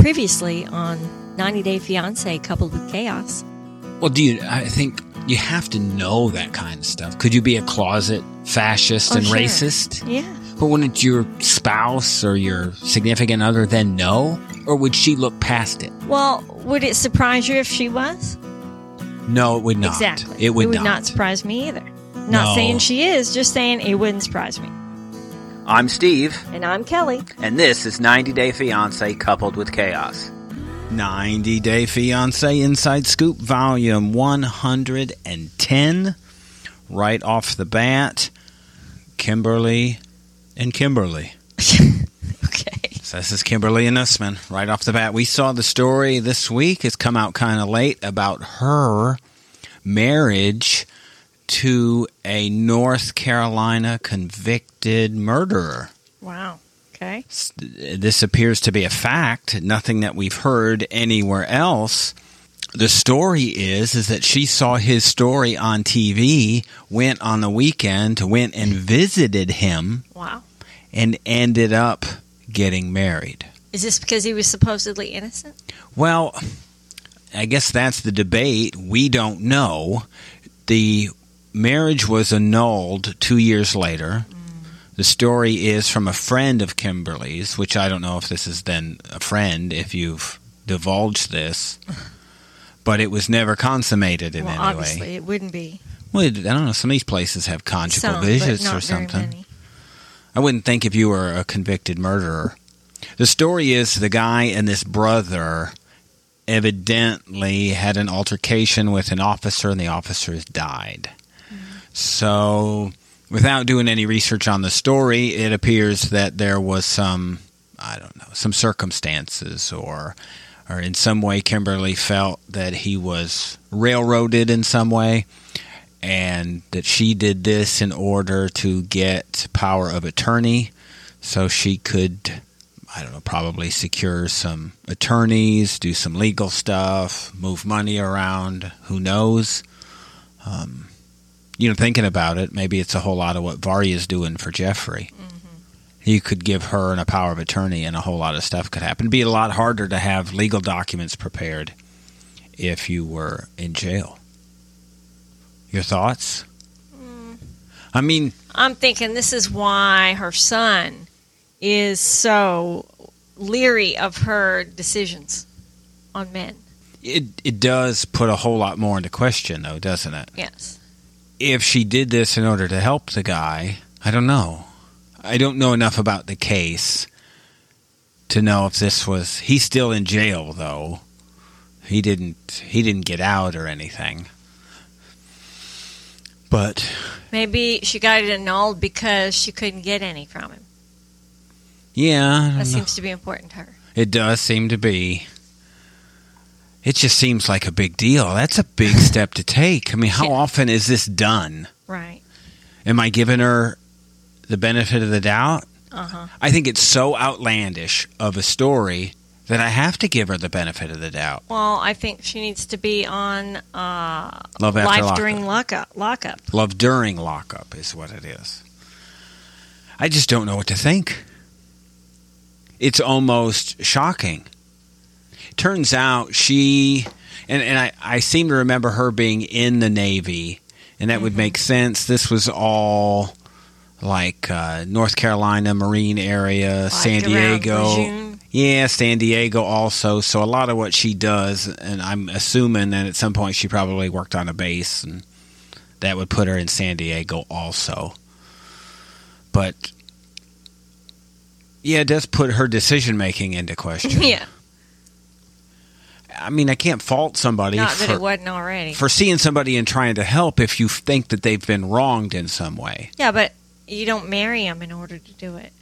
previously on 90 Day Fiancé Coupled with Chaos. Well, I think you have to know that kind of stuff. Could you be a closet fascist and racist? Yeah. But wouldn't your spouse or your significant other then know? Or would she look past it? Well, would it surprise you if she was? No, it would not. Exactly. It would not surprise me either. Not saying she is, just saying it wouldn't surprise me. I'm Steve. And I'm Kelly. And this is 90 Day Fiancé Coupled with Chaos. 90 Day Fiancé Inside Scoop, Volume 110. Right off the bat, Kimberly... and Kimberly. Okay. So this is Kimberly and Usman. Right off the bat, we saw the story this week. It's come out kind of late about her marriage to a North Carolina convicted murderer. Wow. Okay. This appears to be a fact, nothing that we've heard anywhere else. The story is that she saw his story on TV, went on the weekend, went and visited him. Wow. And ended up getting married. Is this because he was supposedly innocent? Well, I guess that's the debate. We don't know. The marriage was annulled 2 years later. The story is from a friend of Kimberly's, which I don't know if this is then a friend, if you've divulged this. But it was never consummated in any way. Obviously, it wouldn't be. Well, I don't know. Some of these places have conjugal visits or something. Many. I wouldn't think if you were a convicted murderer. The story is the guy and this brother evidently had an altercation with an officer, and the officer has died. Mm. So, without doing any research on the story, it appears that there was some, I don't know, some circumstances or in some way Kimberly felt that he was railroaded in some way and that she did this in order to get power of attorney so she could, I don't know, probably secure some attorneys, do some legal stuff, move money around, who knows. Thinking about it, maybe it's a whole lot of what Varya's doing for Jeffrey. Mm. You could give her a power of attorney and a whole lot of stuff could happen. It'd be a lot harder to have legal documents prepared if you were in jail. Your thoughts? Mm. I mean... I'm thinking this is why her son is so leery of her decisions on men. It does put a whole lot more into question, though, doesn't it? Yes. If she did this in order to help the guy, I don't know. I don't know enough about the case to know if this was... He's still in jail, though. He didn't get out or anything. But... maybe she got it annulled because she couldn't get any from him. Yeah. That seems to be important to her. It does seem to be. It just seems like a big deal. That's a big step to take. I mean, how often is this done? Right. Am I giving her... the benefit of the doubt? Uh-huh. I think it's so outlandish of a story that I have to give her the benefit of the doubt. Well, I think she needs to be on Love After Lockup. Love During Lockup is what it is. I just don't know what to think. It's almost shocking. Turns out she... And I seem to remember her being in the Navy, and that would make sense. This was all... like North Carolina, Marine area, like San Diego. Yeah, San Diego also. So a lot of what she does, and I'm assuming that at some point she probably worked on a base, and that would put her in San Diego also. But, yeah, it does put her decision-making into question. Yeah. I mean, I can't fault somebody for seeing somebody and trying to help if you think that they've been wronged in some way. Yeah, but... you don't marry him in order to do it.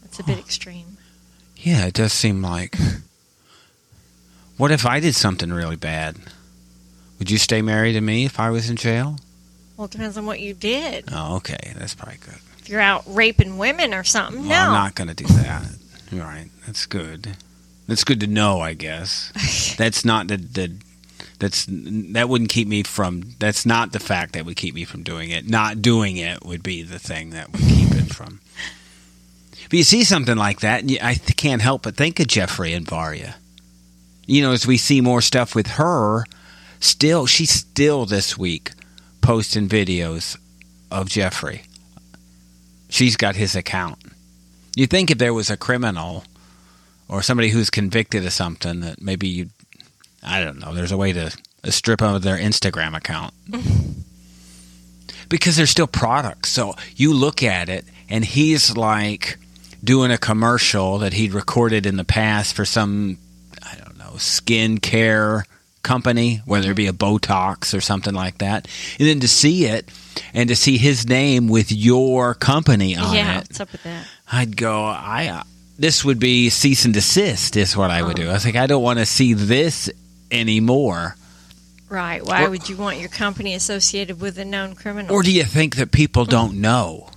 That's a bit extreme. Yeah, it does seem like... what if I did something really bad? Would you stay married to me if I was in jail? Well, it depends on what you did. Oh, okay. That's probably good. If you're out raping women or something, well, no. I'm not going to do that. All right. That's good. That's good to know, I guess. That's not the that's not the fact that would keep me from doing it. Not doing it would be the thing that would keep it from. But you see something like that, and I can't help but think of Jeffrey and Varya. You know, as we see more stuff with her, she's still this week posting videos of Jeffrey. She's got his account. You'd think if there was a criminal or somebody who's convicted of something that maybe I don't know, there's a way to strip them of their Instagram account. Because they're still products. So you look at it, and he's like doing a commercial that he'd recorded in the past for some, I don't know, skin care company, whether it be a Botox or something like that. And then to see it and to see his name with your company on it. Yeah, what's up with that? I'd go, this would be cease and desist is what I would do. I was like, I don't want to see this anymore. Right. Why would you want your company associated with a known criminal? Or do you think that people don't know?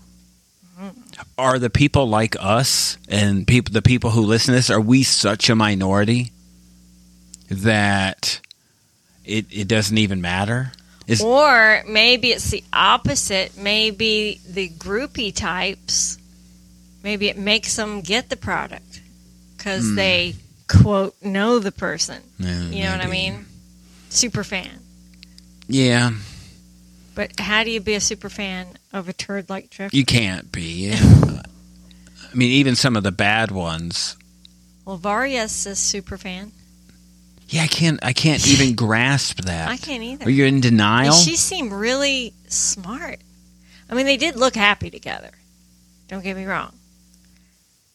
Are the people like us and the people who listen to this, are we such a minority that it doesn't even matter? Or maybe it's the opposite. Maybe the groupie types, maybe it makes them get the product because they, quote, know the person. Yeah, you know what I mean? Super fan. Yeah. But how do you be a super fan of a turd like Jeffrey? You can't be. Yeah. I mean, even some of the bad ones. Well, Varya's a super fan. Yeah, I can't even grasp that. I can't either. Are you in denial? And she seemed really smart. I mean, they did look happy together. Don't get me wrong.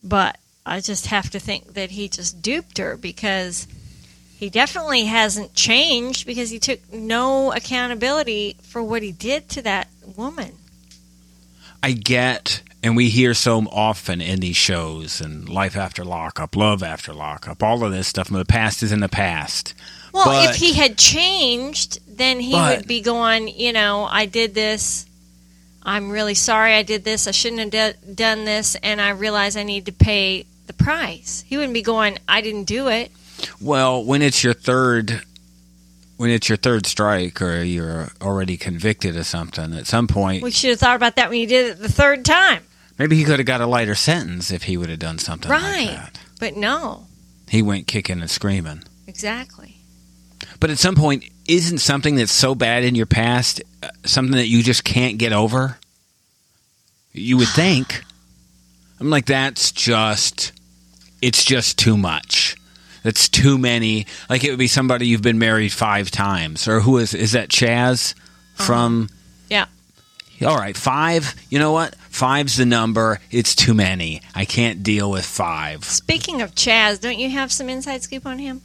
But I just have to think that he just duped her because... he definitely hasn't changed because he took no accountability for what he did to that woman. I get, and we hear so often in these shows, and Life After Lockup, Love After Lockup, all of this stuff from the past is in the past. Well, if he had changed, then he would be going, you know, I did this. I'm really sorry I did this. I shouldn't have done this, and I realize I need to pay the price. He wouldn't be going, I didn't do it. Well, when it's your third strike or you're already convicted of something, at some point... we should have thought about that when you did it the third time. Maybe he could have got a lighter sentence if he would have done something like that. Right, but no. He went kicking and screaming. Exactly. But at some point, isn't something that's so bad in your past something that you just can't get over? You would think. I'm like, it's just too much. That's too many. Like it would be somebody you've been married 5 times, or who is that Chaz from? Yeah. All right, 5. You know what? 5's the number. It's too many. I can't deal with 5. Speaking of Chaz, don't you have some inside scoop on him?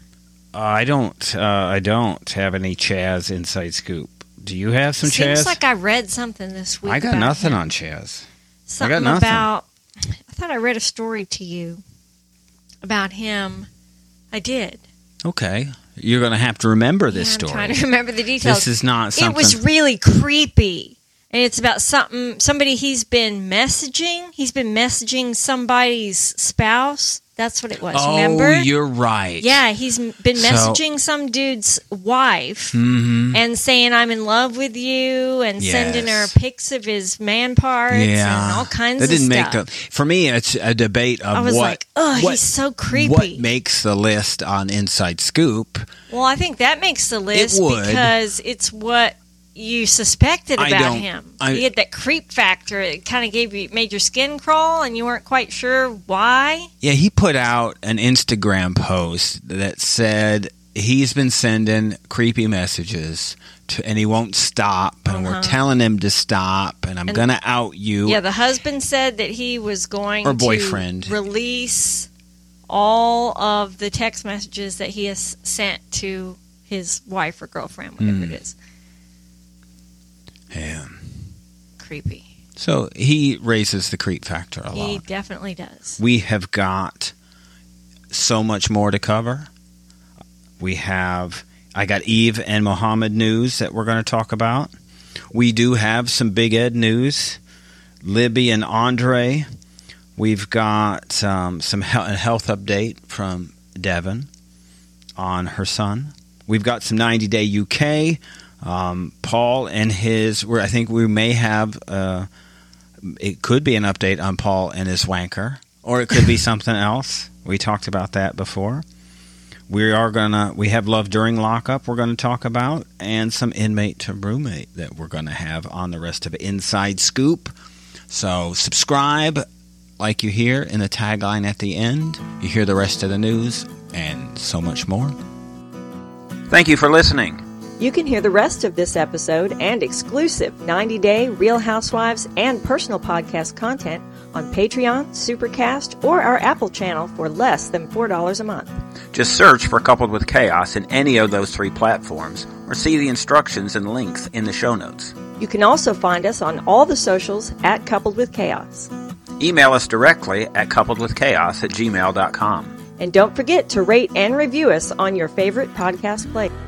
I don't have any Chaz inside scoop. Do you have some Chaz? Seems like I read something this week. I got nothing on Chaz. Something about. I thought I read a story to you about him. I did. Okay. You're going to have to remember this story. I'm trying to remember the details. This is not something... it was really creepy. And it's about somebody he's been messaging. He's been messaging somebody's spouse. That's what it was, remember? Oh, you're right. Yeah, he's been messaging some dude's wife and saying, I'm in love with you, and sending her pics of his man parts and all kinds of stuff. That didn't make the... for me, it's a debate of what... I was like, oh, he's so creepy. What makes the list on Inside Scoop? Well, I think that makes the list because it's what... you suspected about him. He had that creep factor. It kind of made your skin crawl, and you weren't quite sure why. Yeah, he put out an Instagram post that said he's been sending creepy messages, and he won't stop, and we're telling him to stop, and I'm going to out you. Yeah, the husband said that he was going to release all of the text messages that he has sent to his wife or girlfriend, whatever it is. Yeah. Creepy. So he raises the creep factor a lot. He definitely does. We have got so much more to cover. I got Eve and Mohammed news that we're going to talk about. We do have some Big Ed news. Libby and Andre. We've got some health update from Devon on her son. We've got some 90 Day UK. Paul and his... I think we may have... it could be an update on Paul and his wanker. or it could be something else. We talked about that before. We have Love During Lockup we're going to talk about, and some Inmate to Roommate that we're going to have on the rest of Inside Scoop. So subscribe, like you hear in the tagline at the end. You hear the rest of the news and so much more. Thank you for listening. You can hear the rest of this episode and exclusive 90-day Real Housewives and personal podcast content on Patreon, Supercast, or our Apple channel for less than $4 a month. Just search for Coupled with Chaos in any of those three platforms, or see the instructions and links in the show notes. You can also find us on all the socials at Coupled with Chaos. Email us directly at coupledwithchaos@gmail.com. And don't forget to rate and review us on your favorite podcast player.